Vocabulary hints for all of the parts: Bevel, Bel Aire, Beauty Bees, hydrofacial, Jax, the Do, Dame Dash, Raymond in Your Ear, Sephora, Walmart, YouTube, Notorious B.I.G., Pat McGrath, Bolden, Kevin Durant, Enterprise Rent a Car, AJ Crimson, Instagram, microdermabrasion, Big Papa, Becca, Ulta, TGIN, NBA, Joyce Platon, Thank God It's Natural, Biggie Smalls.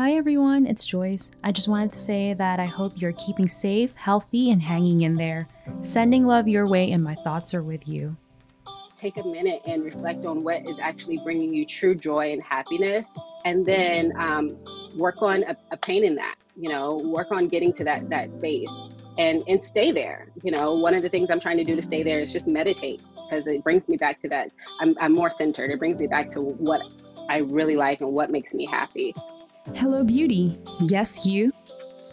Hi everyone, it's Joyce. I just wanted to say that I hope you're keeping safe, healthy, and hanging in there. Sending love your way, and my thoughts are with you. Take a minute and reflect on what is actually bringing you true joy and happiness, and then work on obtaining that, work on getting to that space and stay there. One of the things I'm trying to do to stay there is just meditate, because it brings me back to that. I'm more centered. It brings me back to what I really like and what makes me happy. Hello, beauty. Yes, you.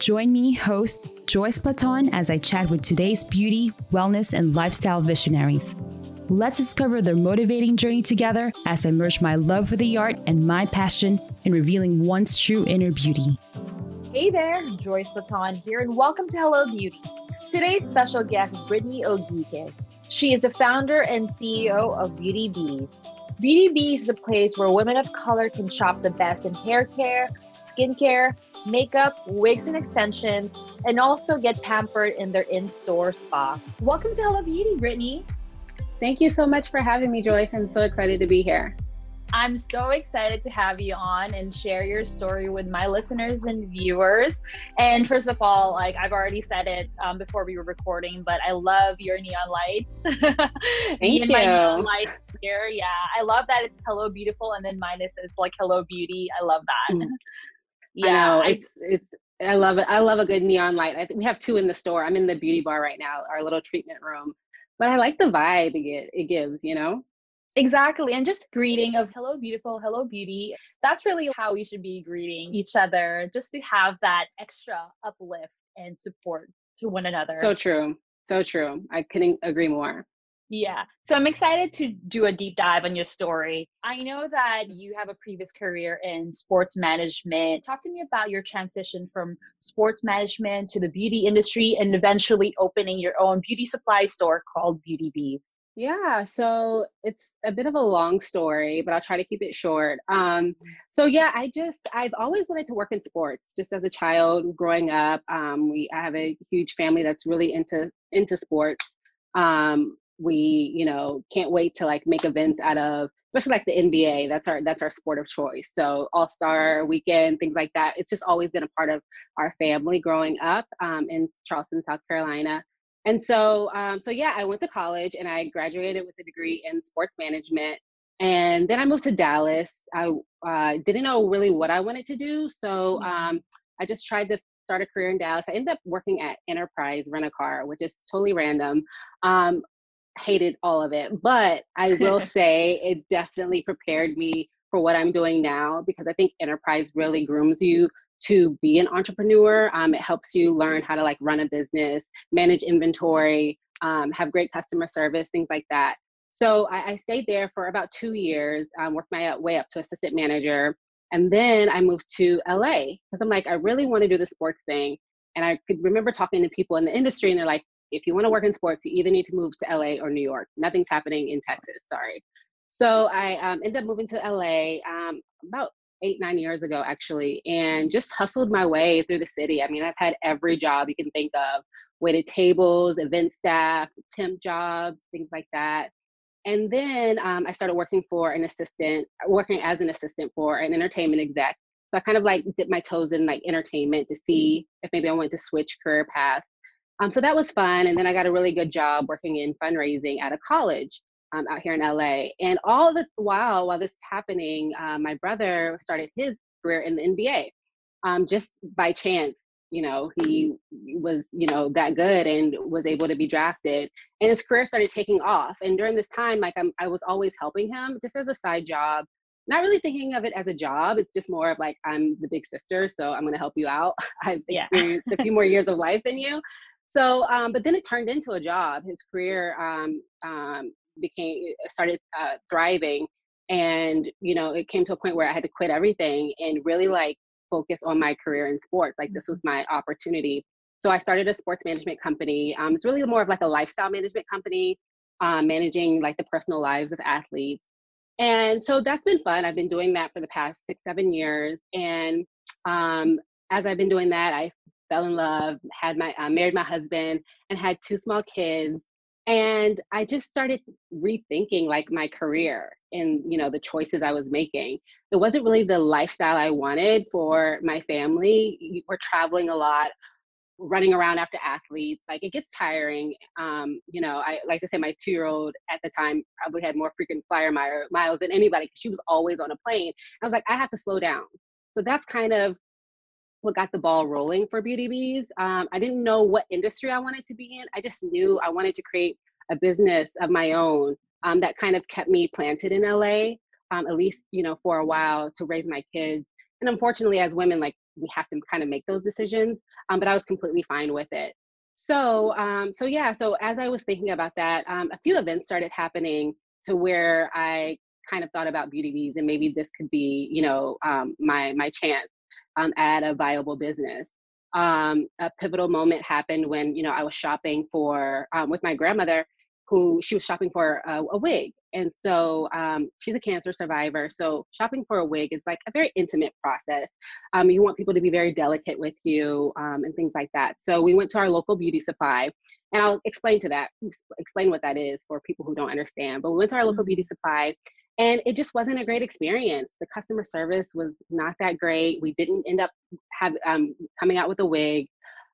Join me, host Joyce Platon, as I chat with today's beauty, wellness, and lifestyle visionaries. Let's discover their motivating journey together as I merge my love for the art and my passion in revealing one's true inner beauty. Hey there, Joyce Platon here, and welcome to Hello Beauty. Today's special guest is Brittany Oguike. She is the founder and CEO of Beauty Bees. Beauty Bees is a place where women of color can shop the best in hair care, skincare, makeup, wigs and extensions, and also get pampered in their in-store spa. Welcome to Hello Beauty, Brittany. Thank you so much for having me, Joyce. I'm so excited to be here. I'm so excited to have you on and share your story with my listeners and viewers. And first of all, I've already said it before we were recording, but I love your neon lights. Thank you. My neon lights here, yeah. I love that it's Hello Beautiful, and then mine is Hello Beauty. I love that. Yeah, I love it. I love a good neon light. We have two in the store. I'm in the beauty bar right now, our little treatment room. But I like the vibe it gives, Exactly. And just greeting of hello, beautiful, hello, beauty. That's really how we should be greeting each other, just to have that extra uplift and support to one another. So true. So true. I couldn't agree more. Yeah. So I'm excited to do a deep dive on your story. I know that you have a previous career in sports management. Talk to me about your transition from sports management to the beauty industry and eventually opening your own beauty supply store called Beauty Bees. Yeah, so it's a bit of a long story, but I'll try to keep it short. I've always wanted to work in sports. Just as a child growing up, I have a huge family that's really into sports. We, can't wait to make events out of, especially the NBA. That's our sport of choice. So All-Star Weekend, things like that. It's just always been a part of our family growing up in Charleston, South Carolina. And so, I went to college and I graduated with a degree in sports management. And then I moved to Dallas. I didn't know really what I wanted to do. So I just tried to start a career in Dallas. I ended up working at Enterprise Rent a Car, which is totally random. Hated all of it. But I will say it definitely prepared me for what I'm doing now, because I think Enterprise really grooms you to be an entrepreneur. It helps you learn how to run a business, manage inventory, have great customer service, things like that. So I stayed there for about 2 years, worked my way up to assistant manager. And then I moved to LA because I'm I really want to do the sports thing. And I could remember talking to people in the industry and they're like, if you want to work in sports, you either need to move to LA or New York. Nothing's happening in Texas, sorry. So I ended up moving to LA about 8-9 years ago, actually, and just hustled my way through the city. I mean, I've had every job you can think of, waited tables, event staff, temp jobs, things like that. And then I started working as an assistant for an entertainment exec. So I kind of dipped my toes in entertainment to see if maybe I wanted to switch career paths. So that was fun. And then I got a really good job working in fundraising at a college. Out here in LA. And all the while this is happening, my brother started his career in the NBA. Just by chance, he was, that good and was able to be drafted. And his career started taking off. And during this time, I was always helping him just as a side job, not really thinking of it as a job. It's just more of I'm the big sister, so I'm going to help you out. I've experienced a few more years of life than you. So, but then it turned into a job. His career, started thriving, and it came to a point where I had to quit everything and really focus on my career in sports. This was my opportunity. So I started a sports management company. It's really more of a lifestyle management company, managing the personal lives of athletes. And so that's been fun. I've been doing that for the past 6-7 years, and as I've been doing that, I fell in love, married my husband, and had two small kids. And I just started rethinking like my career and, you know, the choices I was making. It wasn't really the lifestyle I wanted for my family. We're traveling a lot, running around after athletes. Like, it gets tiring. You know, I like to say my 2-year-old at the time probably had more frequent flyer miles than anybody, because she was always on a plane. I was like, I have to slow down. So that's kind of what got the ball rolling for Beauty Bees. I didn't know what industry I wanted to be in. I just knew I wanted to create a business of my own, that kind of kept me planted in LA, at least, you know, for a while, to raise my kids. And unfortunately, as women, like, we have to kind of make those decisions, but I was completely fine with it. So, so as I was thinking about that, a few events started happening to where I kind of thought about Beauty Bees and maybe this could be, you know, my chance. At a viable business. A pivotal moment happened when, you know, I was shopping for, with my grandmother, who she was shopping for a wig. And so she's a cancer survivor. So shopping for a wig is like a very intimate process. You want people to be very delicate with you, and things like that. So we went to our local beauty supply, and I'll explain what that is for people who don't understand. But we went to our local beauty supply, and it just wasn't a great experience. The customer service was not that great. We didn't end up coming out with a wig.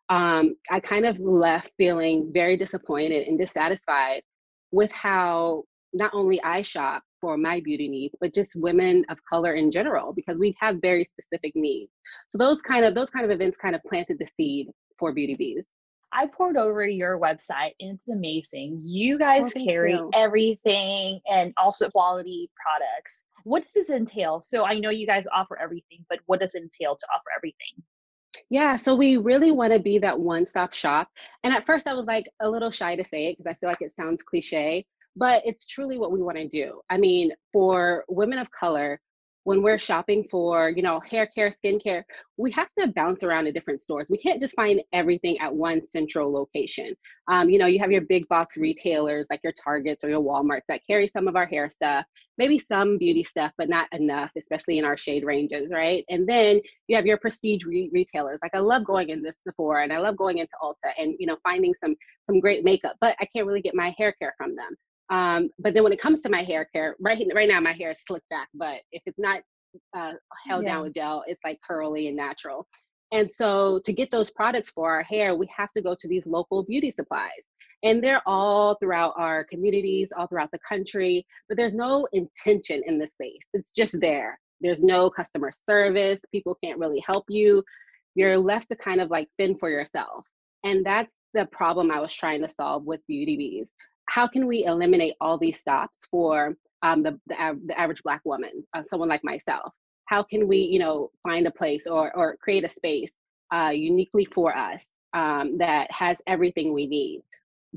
I kind of left feeling very disappointed and dissatisfied with how not only I shop for my beauty needs, but just women of color in general, because we have very specific needs. So those kind of events kind of planted the seed for Beauty Bees. I poured over your website, and it's amazing. You guys carry everything, and also quality products. What does this entail? So I know you guys offer everything, but what does it entail to offer everything? Yeah, so we really want to be that one-stop shop. And at first I was like a little shy to say it, because I feel like it sounds cliche, but it's truly what we want to do. I mean, for women of color, when we're shopping for, you know, hair care, skincare, we have to bounce around to different stores. We can't just find everything at one central location. You know, you have your big box retailers like your Targets or your Walmarts that carry some of our hair stuff, maybe some beauty stuff, but not enough, especially in our shade ranges, right? And then you have your prestige retailers. Like, I love going into Sephora, and I love going into Ulta, and, you know, finding some great makeup, but I can't really get my hair care from them. But then when it comes to my hair care, right now my hair is slicked back, but if it's not held down with gel, it's like curly and natural. And so to get those products for our hair, we have to go to these local beauty supplies. And they're all throughout our communities, all throughout the country, but there's no intention in the space. It's just there. There's no customer service. People can't really help you. You're left to kind of like fend for yourself. And that's the problem I was trying to solve with Beauty Bees. How can we eliminate all these stops for the average Black woman, someone like myself? How can we, you know, find a place or create a space uniquely for us that has everything we need?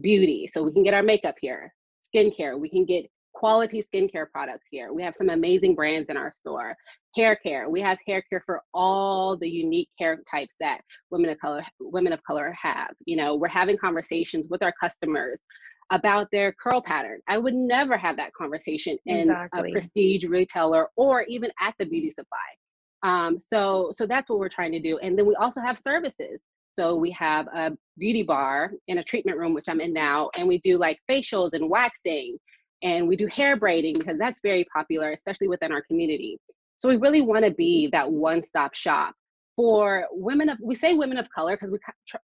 Beauty, so we can get our makeup here. Skincare, we can get quality skincare products here. We have some amazing brands in our store. Hair care, we have hair care for all the unique hair types that women of color have. You know, we're having conversations with our customers about their curl pattern. I would never have that conversation in a prestige retailer or even at the beauty supply. So that's what we're trying to do. And then we also have services. So we have a beauty bar and a treatment room, which I'm in now. And we do like facials and waxing, and we do hair braiding, because that's very popular, especially within our community. So we really want to be that one-stop shop for women of color, because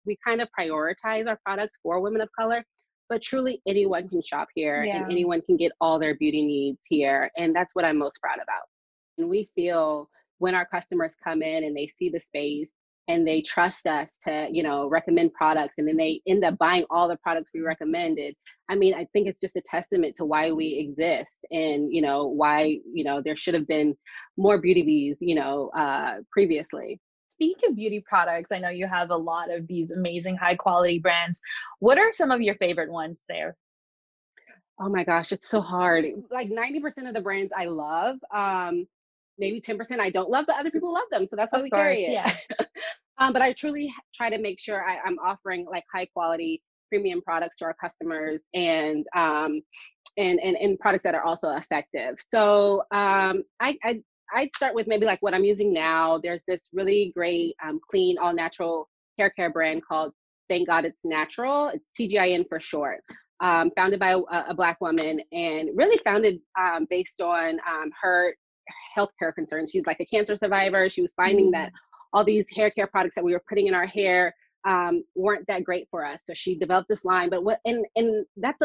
we kind of prioritize our products for women of color. But truly, anyone can shop here, and anyone can get all their beauty needs here. And that's what I'm most proud about. And we feel when our customers come in and they see the space and they trust us to, you know, recommend products, and then they end up buying all the products we recommended. I mean, I think it's just a testament to why we exist, and, you know, why, you know, there should have been more Beauty Bees, you know, previously. Speaking of beauty products, I know you have a lot of these amazing high quality brands. What are some of your favorite ones there? Oh my gosh, it's so hard. Like 90% of the brands I love, maybe 10% I don't love, but other people love them. So that's why we carry it. Yeah. But I truly try to make sure I'm offering like high quality premium products to our customers, and products that are also effective. So I'd start with maybe like what I'm using now. There's this really great clean, all natural hair care brand called Thank God It's Natural. It's TGIN for short. founded by a Black woman, and really founded based on her healthcare concerns. She's like a cancer survivor. She was finding that all these hair care products that we were putting in our hair weren't that great for us. So she developed this line. But what, and that's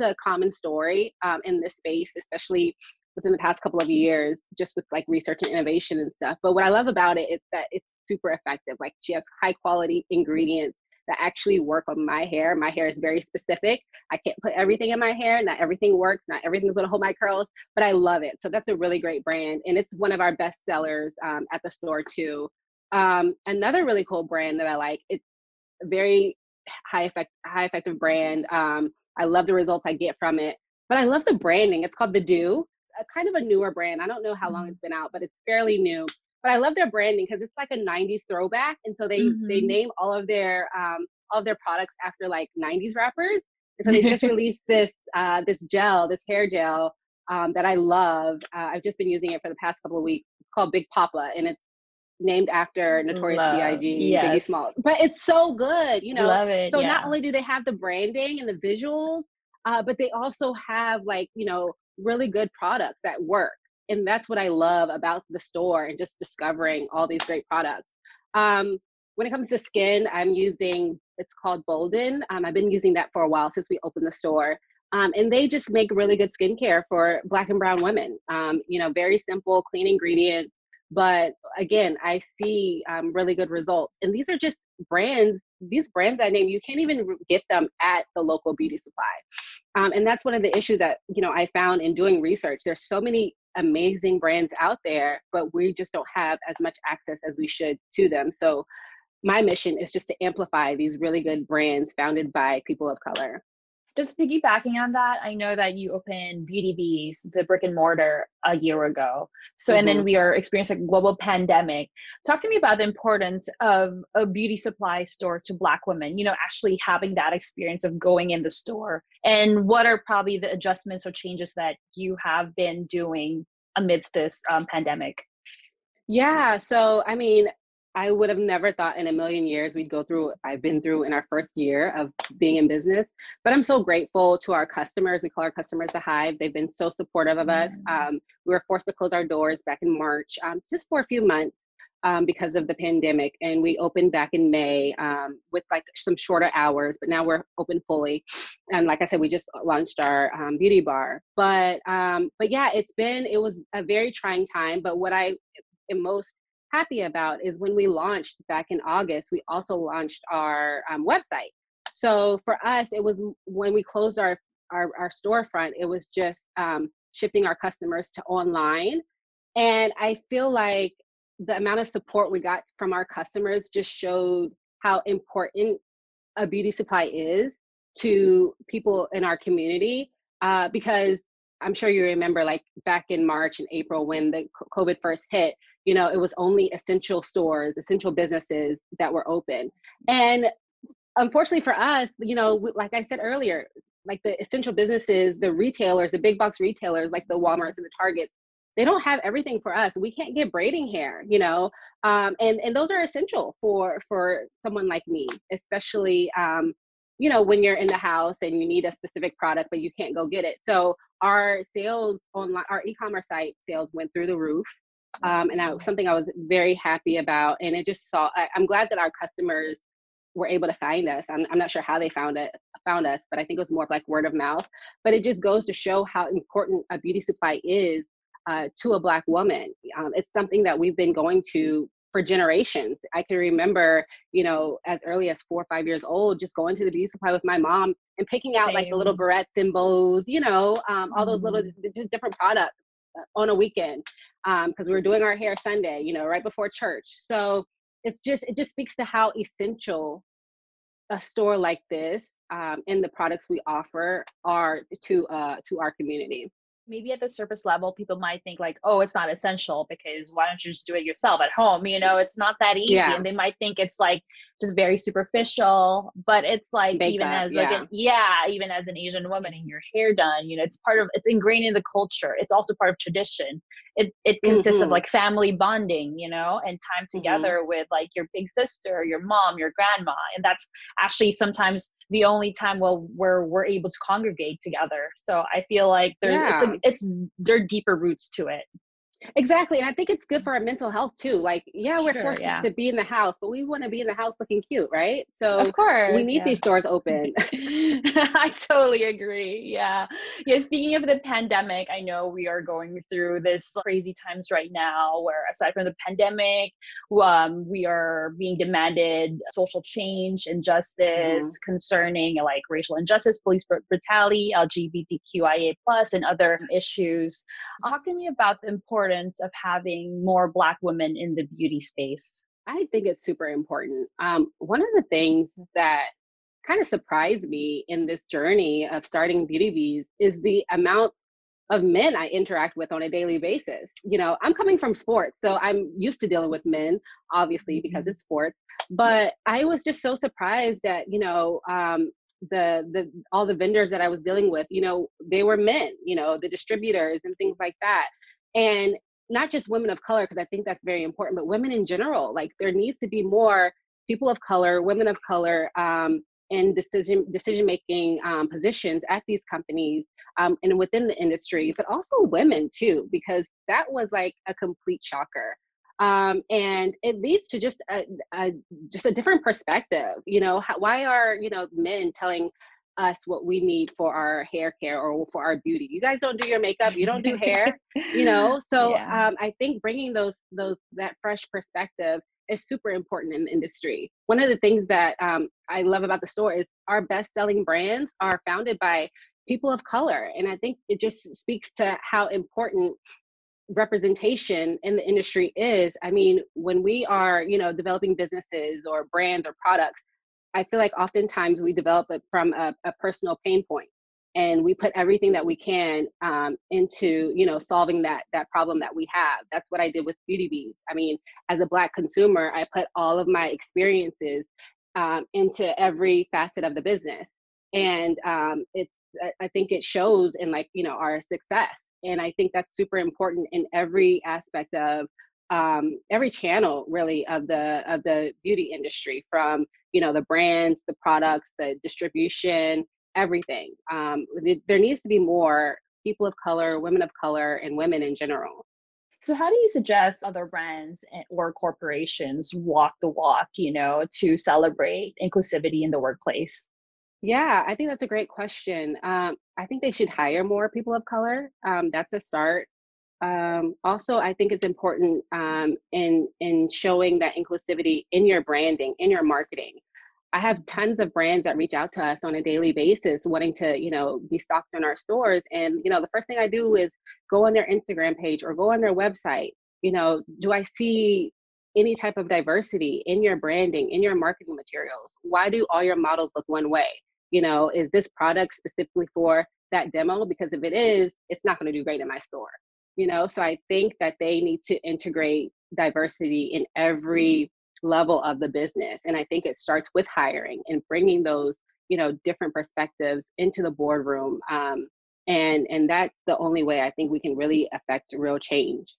a common story in this space, especially within the past couple of years, just with like research and innovation and stuff. But what I love about it is that it's super effective. Like, she has high quality ingredients that actually work on my hair. My hair is very specific. I can't put everything in my hair. Not everything works. Not everything's gonna hold my curls, but I love it. So that's a really great brand. And it's one of our best sellers at the store too. Another really cool brand that I like, it's a very high effective brand. I love the results I get from it, but I love the branding. It's called the Do, a kind of a newer brand. I don't know how long it's been out, but it's fairly new. But I love their branding because it's like a 90s throwback. And so they name all of their products after like 90s rappers. And so they just released this hair gel that I love. I've just been using it for the past couple of weeks. It's called Big Papa, and it's named after Notorious B.I.G., yes, Biggie Smalls. But it's so good, you know. Love it, so yeah. Not only do they have the branding and the visuals, but they also have like, you know, really good products that work. And that's what I love about the store and just discovering all these great products. When it comes to skin, it's called Bolden. I've been using that for a while since we opened the store. And they just make really good skincare for Black and brown women. You know, very simple, clean ingredients. But again, I see really good results. And these are just brands, these brands I name, you can't even get them at the local beauty supply. And that's one of the issues that, you know, I found in doing research. There's so many amazing brands out there, but we just don't have as much access as we should to them. So my mission is just to amplify these really good brands founded by people of color. Just piggybacking on that, I know that you opened Beauty Bees, the brick and mortar, a year ago. So, and then we are experiencing a global pandemic. Talk to me about the importance of a beauty supply store to Black women, you know, actually having that experience of going in the store. And what are probably the adjustments or changes that you have been doing amidst this pandemic? Yeah, so, I mean, I would have never thought in a million years we'd go through what I've been through in our first year of being in business. But I'm so grateful to our customers. We call our customers the Hive. They've been so supportive of us. We were forced to close our doors back in March, just for a few months because of the pandemic. And we opened back in May with like some shorter hours, but now we're open fully. And like I said, we just launched our beauty bar. But yeah, it was a very trying time. But what I am most happy about is when we launched back in August, we also launched our website. So for us, it was when we closed our storefront, it was just shifting our customers to online. And I feel like the amount of support we got from our customers just showed how important a beauty supply is to people in our community, because I'm sure you remember, like back in March and April when the COVID first hit, you know, it was only essential stores, essential businesses that were open. And unfortunately for us, you know, like I said earlier, like the essential businesses, the retailers, the big box retailers, like the Walmarts and the Targets, they don't have everything for us. We can't get braiding hair, you know, and those are essential for someone like me, especially, you know, when you're in the house and you need a specific product, but you can't go get it. So our sales online, our e-commerce site sales went through the roof. And something I was very happy about. And it just I'm glad that our customers were able to find us. I'm not sure how they found us, but I think it was more of like word of mouth. But it just goes to show how important a beauty supply is to a Black woman. It's something that we've been going to for generations. I can remember, you know, as early as 4 or 5 years old, just going to the beauty supply with my mom and picking out like the little barrettes and bows, you know, all those little, just different products on a weekend. Cause we were doing our hair Sunday, you know, right before church. So it just speaks to how essential a store like this and the products we offer are to our community. Maybe at the surface level, people might think like, oh, it's not essential because why don't you just do it yourself at home? You know, it's not that easy. Yeah. And they might think it's like just very superficial, but it's like, makeup, even as like, even as an Asian woman and your hair done, you know, it's part of, it's ingrained in the culture. It's also part of tradition. It consists of like family bonding, you know, and time together with like your big sister, your mom, your grandma. And that's actually sometimes the only time where we're able to congregate together. So I feel like there's, there are deeper roots to it. Exactly. And I think it's good for our mental health too. Like, we're forced to be in the house, but we want to be in the house looking cute, right? So of course, we need these stores open. I totally agree. Yeah. Speaking of the pandemic, I know we are going through this crazy times right now where aside from the pandemic, we are being demanded social change, injustice concerning like racial injustice, police brutality, LGBTQIA+, and other issues. Talk to me about the importance of having more Black women in the beauty space. I think it's super important. One of the things that kind of surprised me in this journey of starting Beauty Bees is the amount of men I interact with on a daily basis. You know, I'm coming from sports, so I'm used to dealing with men, obviously, because it's sports, but I was just so surprised that, you know, the all the vendors that I was dealing with, you know, they were men, you know, the distributors and things like that. And not just women of color, because I think that's very important, but women in general. Like, there needs to be more people of color, women of color, in decision-making positions at these companies and within the industry, but also women too, because that was like a complete shocker. And it leads to just a different perspective. You know, why are, you know, men telling us what we need for our hair care or for our beauty? You guys don't do your makeup, you don't do hair, you know? So I think bringing that fresh perspective is super important in the industry. One of the things that I love about the store is our best-selling brands are founded by people of color. And I think it just speaks to how important representation in the industry is. I mean, when we are, you know, developing businesses or brands or products, I feel like oftentimes we develop it from a personal pain point, and we put everything that we can into, you know, solving that problem that we have. That's what I did with Beauty Bees. I mean, as a Black consumer, I put all of my experiences into every facet of the business. And I think it shows in, like, you know, our success. And I think that's super important in every aspect of every channel, really, of the beauty industry, from, you know, the brands, the products, the distribution, everything. There needs to be more people of color, women of color, and women in general. So how do you suggest other brands or corporations walk the walk, you know, to celebrate inclusivity in the workplace? Yeah, I think that's a great question. I think they should hire more people of color. That's a start. Also, I think it's important in showing that inclusivity in your branding, in your marketing. I have tons of brands that reach out to us on a daily basis wanting to, you know, be stocked in our stores. And, you know, the first thing I do is go on their Instagram page or go on their website. You know, do I see any type of diversity in your branding, in your marketing materials? Why do all your models look one way? You know, is this product specifically for that demo? Because if it is, it's not going to do great in my store. You know, so I think that they need to integrate diversity in every level of the business. And I think it starts with hiring and bringing those, you know, different perspectives into the boardroom. And that's the only way I think we can really affect real change.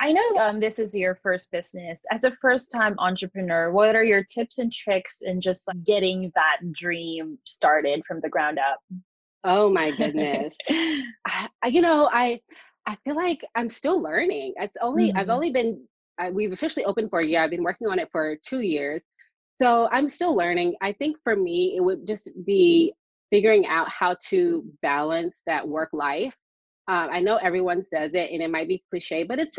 I know this is your first business. As a first-time entrepreneur, what are your tips and tricks in just like getting that dream started from the ground up? Oh, my goodness. I feel like I'm still learning. It's only, I've only been, we've officially opened for a year. I've been working on it for 2 years. So I'm still learning. I think for me, it would just be figuring out how to balance that work life. I know everyone says it and it might be cliche, but it's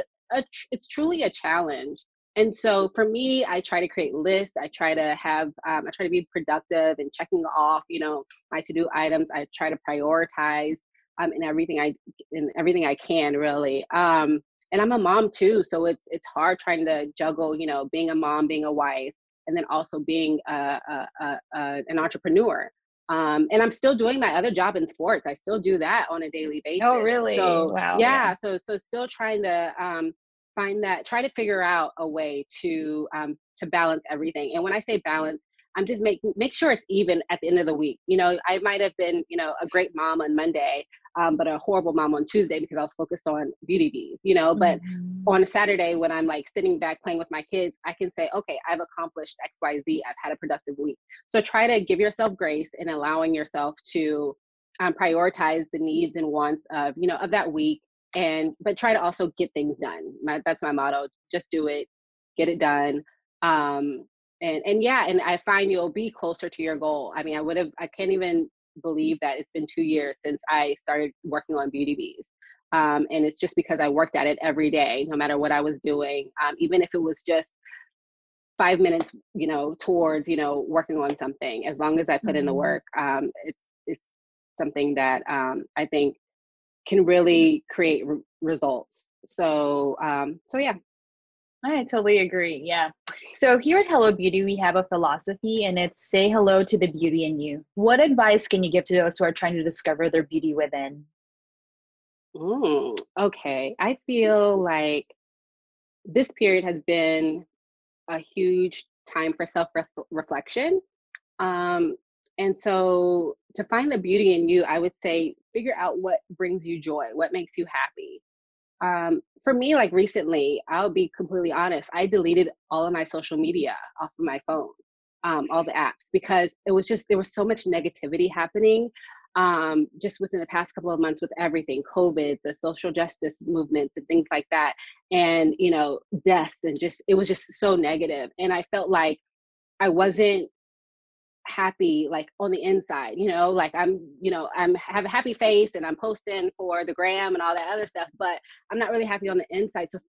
truly a challenge. And so for me, I try to create lists. I try to have, I try to be productive and checking off, you know, my to-do items. I try to prioritize. In everything I can, really. And I'm a mom too, so it's hard trying to juggle, you know, being a mom, being a wife, and then also being an entrepreneur. And I'm still doing my other job in sports. I still do that on a daily basis. Oh, really? So, wow. Yeah. So still trying to try to figure out a way to balance everything. And when I say balance, I'm just make sure it's even at the end of the week. You know, I might have been, you know, a great mom on Monday, but a horrible mom on Tuesday because I was focused on Beauty Bees, you know, but on a Saturday when I'm like sitting back playing with my kids, I can say, okay, I've accomplished X, Y, Z. I've had a productive week. So try to give yourself grace and allowing yourself to prioritize the needs and wants of, you know, of that week. But try to also get things done. That's my motto. Just do it, get it done. And I find you'll be closer to your goal. I mean, I can't even believe that it's been 2 years since I started working on Beauty Bees. And it's just because I worked at it every day, no matter what I was doing, even if it was just 5 minutes, you know, towards, you know, working on something, as long as I put in the work, it's something that I think can really create results. So yeah. I totally agree. Yeah. So here at Hello Beauty, we have a philosophy, and it's say hello to the beauty in you. What advice can you give to those who are trying to discover their beauty within? Okay. I feel like this period has been a huge time for self-reflection. And so to find the beauty in you, I would say, figure out what brings you joy, what makes you happy. For me, like recently, I'll be completely honest, I deleted all of my social media off of my phone, all the apps, because it was just, there was so much negativity happening just within the past couple of months with everything, COVID, the social justice movements and things like that. And, you know, deaths and just, it was just so negative. And I felt like I wasn't happy, like on the inside, you know, like I'm have a happy face and I'm posting for the gram and all that other stuff, but I'm not really happy on the inside. So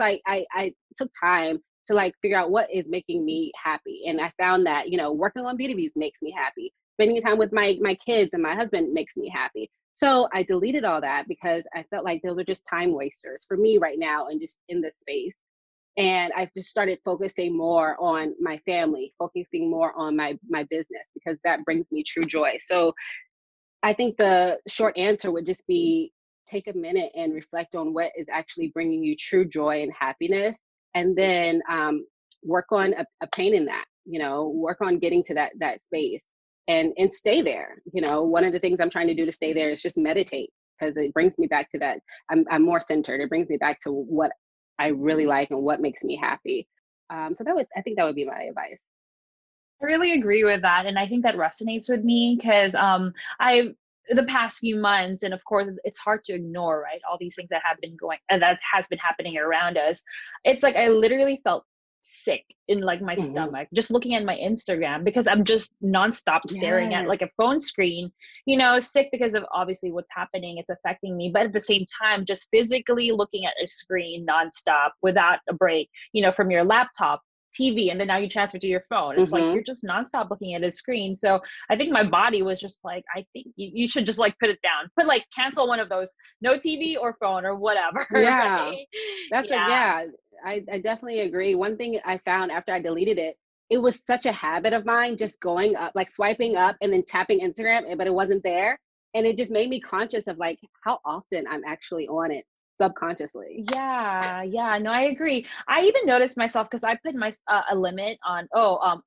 I took time to like figure out what is making me happy. And I found that, you know, working on Beauty Bees makes me happy. Spending time with my kids and my husband makes me happy. So I deleted all that because I felt like those were just time wasters for me right now and just in this space. And I've just started focusing more on my family, focusing more on my business, because that brings me true joy. So I think the short answer would just be take a minute and reflect on what is actually bringing you true joy and happiness, and then work on obtaining that, you know, work on getting to that space and stay there. You know, one of the things I'm trying to do to stay there is just meditate, because it brings me back to that. I'm more centered. It brings me back to what I really like and what makes me happy. I think that would be my advice. I really agree with that. And I think that resonates with me because the past few months, and of course it's hard to ignore, right? All these things that has been happening around us. It's like, I literally felt sick in like my stomach, just looking at my Instagram, because I'm just nonstop staring at like a phone screen, you know, sick because of obviously what's happening, it's affecting me. But at the same time, just physically looking at a screen nonstop without a break, you know, from your laptop, TV, and then now you transfer to your phone. It's like, you're just nonstop looking at a screen. So I think my body was just like, I think you should just like put it down, put like cancel one of those, no TV or phone or whatever. Yeah. Right? I definitely agree. One thing I found after I deleted it, it was such a habit of mine, just going up, like swiping up and then tapping Instagram, but it wasn't there. And it just made me conscious of like how often I'm actually on it subconsciously. Yeah, no, I agree. I even noticed myself because I put a limit on,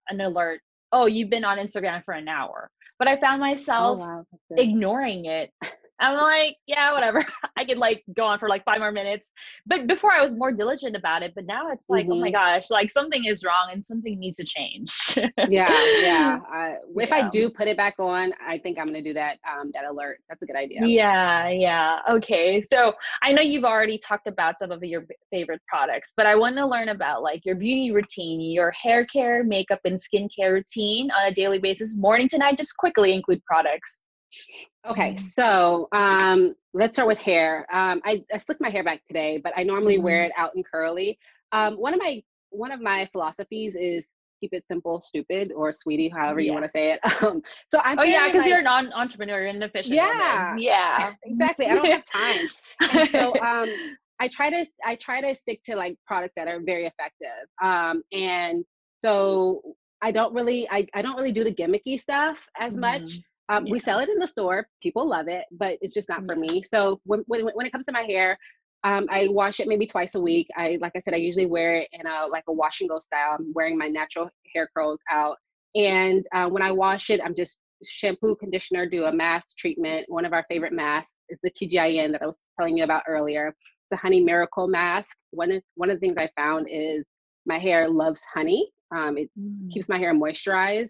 an alert. Oh, you've been on Instagram for an hour, but I found myself ignoring it. I'm like, yeah, whatever. I could like go on for like 5 more minutes. But before I was more diligent about it, but now it's like, oh my gosh, like something is wrong and something needs to change. Yeah. If I do put it back on, I think I'm going to do that alert. That's a good idea. Yeah. Okay. So I know you've already talked about some of your favorite products, but I want to learn about like your beauty routine, your hair care, makeup, and skincare routine on a daily basis, morning to night, just quickly include products. Okay, so let's start with hair. I slicked my hair back today, but I normally wear it out and curly. One of my philosophies is keep it simple, stupid, or sweetie, however you want to say it. So I'm because you're an entrepreneur and efficient. Yeah, exactly. I don't have time, and so I try to stick to like products that are very effective, and so I don't really do the gimmicky stuff as much. We sell it in the store. People love it, but it's just not for me. So when it comes to my hair, I wash it maybe twice a week. Like I said, I usually wear it in a wash and go style. I'm wearing my natural hair curls out. And when I wash it, I'm just shampoo, conditioner, do a mask treatment. One of our favorite masks is the TGIN that I was telling you about earlier. It's a honey miracle mask. One of the things I found is my hair loves honey. It keeps my hair moisturized.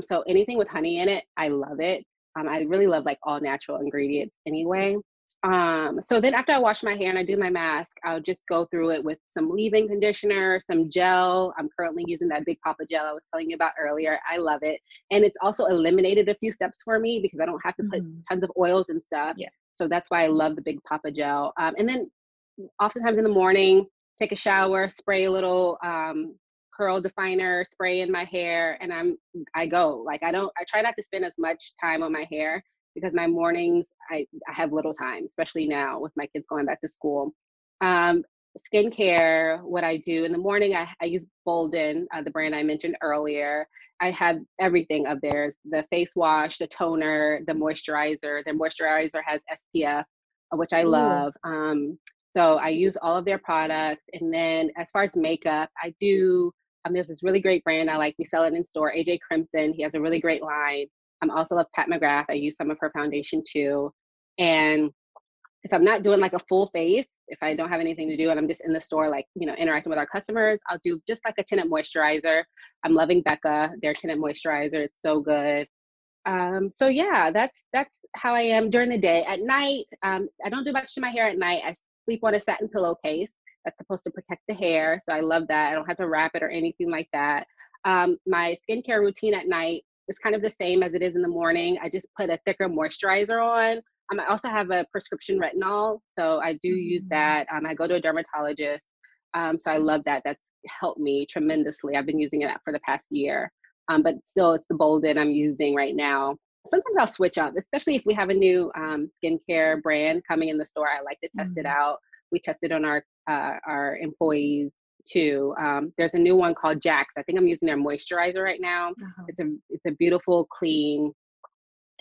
So anything with honey in it, I love it. I really love like all natural ingredients anyway. So then after I wash my hair and I do my mask, I'll just go through it with some leave-in conditioner, some gel. I'm currently using that Big Papa gel I was telling you about earlier. I love it. And it's also eliminated a few steps for me because I don't have to put tons of oils and stuff. Yeah. So that's why I love the Big Papa gel. And then oftentimes in the morning, take a shower, spray a little curl definer spray in my hair, and I go. Like I try not to spend as much time on my hair, because my mornings, I have little time, especially now with my kids going back to school. Skincare, what I do in the morning, I use Bolden, the brand I mentioned earlier. I have everything of theirs, the face wash, the toner, the moisturizer. Their moisturizer has SPF, which I love. So I use all of their products. And then as far as makeup, I do, there's this really great brand I like. We sell it in store, AJ Crimson. He has a really great line. I'm also love Pat McGrath. I use some of her foundation too. And if I'm not doing like a full face, if I don't have anything to do and I'm just in the store, like, you know, interacting with our customers, I'll do just like a tinted moisturizer. I'm loving Becca, their tinted moisturizer. It's so good. So yeah, that's how I am during the day. At night, I don't do much to my hair at night. I sleep on a satin pillowcase that's supposed to protect the hair. So I love that. I don't have to wrap it or anything like that. My skincare routine at night, it's kind of the same as it is in the morning. I just put a thicker moisturizer on. I also have a prescription retinol, so I do use that. I go to a dermatologist, so I love that. That's helped me tremendously. I've been using it for the past year, but still it's the Bolden I'm using right now. Sometimes I'll switch up, especially if we have a new skincare brand coming in the store. I like to test it out. We test it on our employees too. There's a new one called Jax. I think I'm using their moisturizer right now. It's a beautiful, clean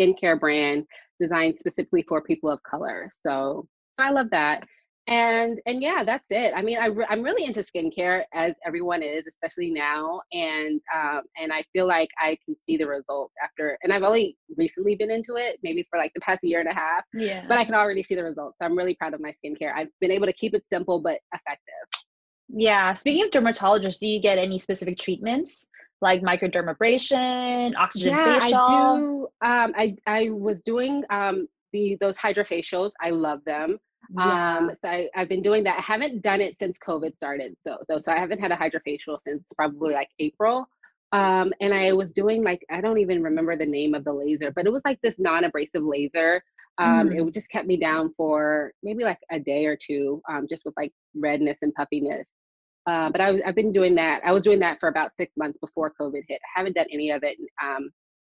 skincare brand designed specifically for people of color. So I love that. And yeah, that's it. I mean, I'm really into skincare, as everyone is, especially now. And I feel like I can see the results after, and I've only recently been into it, maybe for like the past year and a half, but I can already see the results. So I'm really proud of my skincare. I've been able to keep it simple, but effective. Yeah. Speaking of dermatologists, do you get any specific treatments like microdermabrasion, oxygen facial? I do. I was doing those hydrofacials. I love them. So I've been doing that. I haven't done it since COVID started. So I haven't had a hydrofacial since probably like April. And I was doing like, I don't even remember the name of the laser, but it was like this non-abrasive laser. It just kept me down for maybe like a day or two, just with like redness and puffiness. But I've been doing that. I was doing that for about 6 months before COVID hit. I haven't done any of it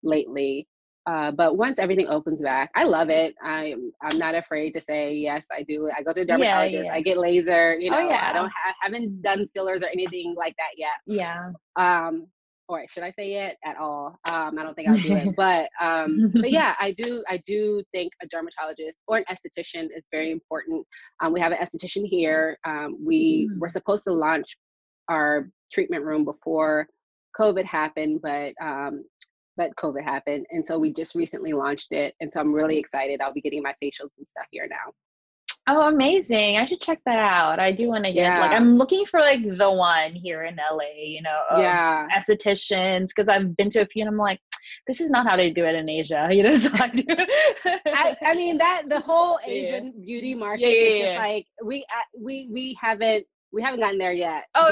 lately. But once everything opens back, I love it. I'm not afraid to say, yes, I do. I go to dermatologist. I get laser. You know, I haven't done fillers or anything like that yet. Or should I say it at all? I don't think I'll do it. But yeah, I do think a dermatologist or an esthetician is very important. We have an esthetician here. We were supposed to launch our treatment room before COVID happened, but COVID happened. And so we just recently launched it. And so I'm really excited. I'll be getting my facials and stuff here now. Oh, amazing. I should check that out. I do want to get, like, I'm looking for, like, the one here in LA, you know, estheticians, because I've been to a few and I'm like, this is not how they do it in Asia, you know, so I do. I mean, that, the whole Asian beauty market is just, like, we haven't gotten there yet. No,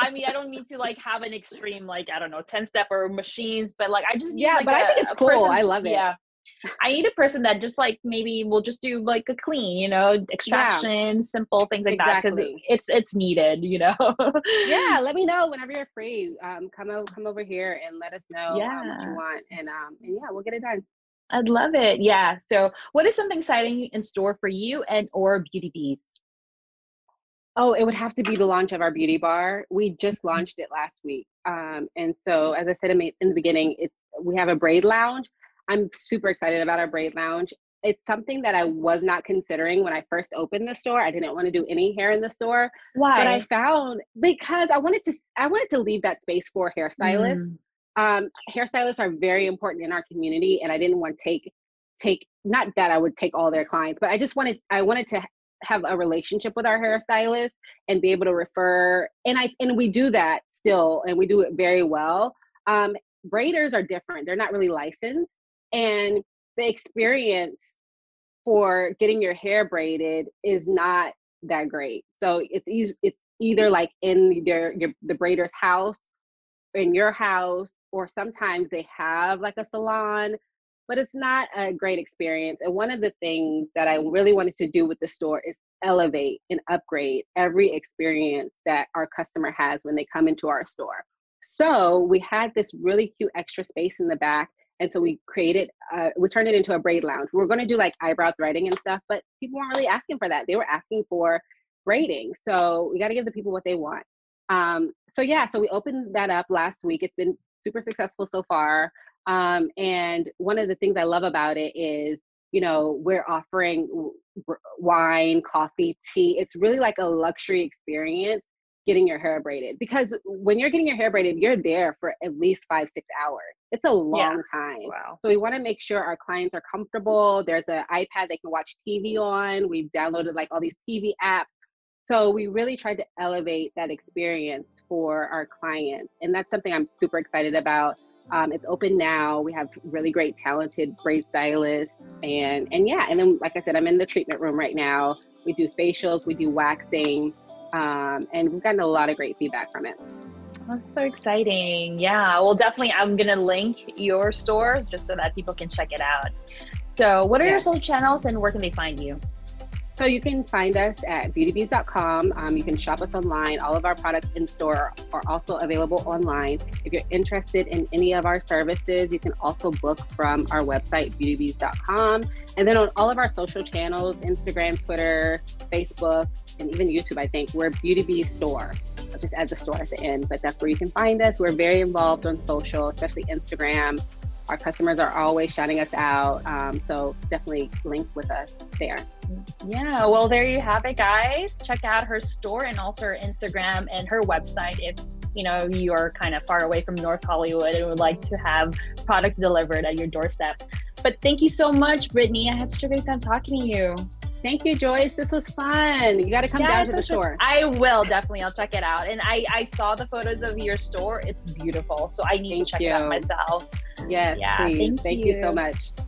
I mean, I don't need to, like, have an extreme, like, I don't know, 10-step or machines, but, like, I just need, like, but I think it's cool. Person, I love it. Yeah. I need a person that just like maybe will just do like a clean, you know, extraction, simple things like that, because it's needed, you know. Yeah, let me know whenever you're free. Come over here and let us know what you want, and yeah, we'll get it done. I'd love it. Yeah. So, what is something exciting in store for you and or Beauty Bees? Oh, it would have to be the launch of our beauty bar. We just launched it last week, and so as I said in the beginning, we have a braid lounge. I'm super excited about our braid lounge. It's something that I was not considering when I first opened the store. I didn't want to do any hair in the store. Why? But I found, because I wanted to leave that space for hairstylists. Hairstylists are very important in our community, and I didn't want to take not that I would take all their clients, but I wanted to have a relationship with our hairstylist and be able to refer, and we do that still, and we do it very well. Braiders are different. They're not really licensed, and the experience for getting your hair braided is not that great. So it's either like in the braider's house, in your house, or sometimes they have like a salon, but it's not a great experience. And one of the things that I really wanted to do with the store is elevate and upgrade every experience that our customer has when they come into our store. So we had this really cute extra space in the back. And so we turned it into a braid lounge. We were going to do like eyebrow threading and stuff, but people weren't really asking for that. They were asking for braiding. So we got to give the people what they want. So we opened that up last week. It's been super successful so far. And one of the things I love about it is, you know, we're offering wine, coffee, tea. It's really like a luxury experience getting your hair braided, because when you're getting your hair braided, you're there for at least 5-6 hours. It's a long time. Wow. So we want to make sure our clients are comfortable. There's an iPad they can watch TV on. We've downloaded like all these TV apps. So we really tried to elevate that experience for our clients. And that's something I'm super excited about. It's open now. We have really great, talented braid stylists. And then, like I said, I'm in the treatment room right now. We do facials, we do waxing. And we've gotten a lot of great feedback from it. That's so exciting. Yeah, well, definitely I'm going to link your store just so that people can check it out. So what are your social channels and where can they find you? So you can find us at beautybees.com. You can shop us online. All of our products in store are also available online. If you're interested in any of our services, you can also book from our website, beautybees.com. And then on all of our social channels, Instagram, Twitter, Facebook, and even YouTube, I think, we're Beauty Bees Store. I'll just add the store at the end, but that's where you can find us. We're very involved on social, especially Instagram. Our customers are always shouting us out. So definitely link with us there. Yeah, well, there you have it, guys. Check out her store and also her Instagram and her website if, you know, you are kind of far away from North Hollywood and would like to have product delivered at your doorstep. But thank you so much, Brittany. I had such a great time talking to you. Thank you, Joyce. This was fun. You got to come down to the store. I will, definitely. I'll check it out. And I saw the photos of your store. It's beautiful. So I need to check it out myself. Yes, please. Thank you so much.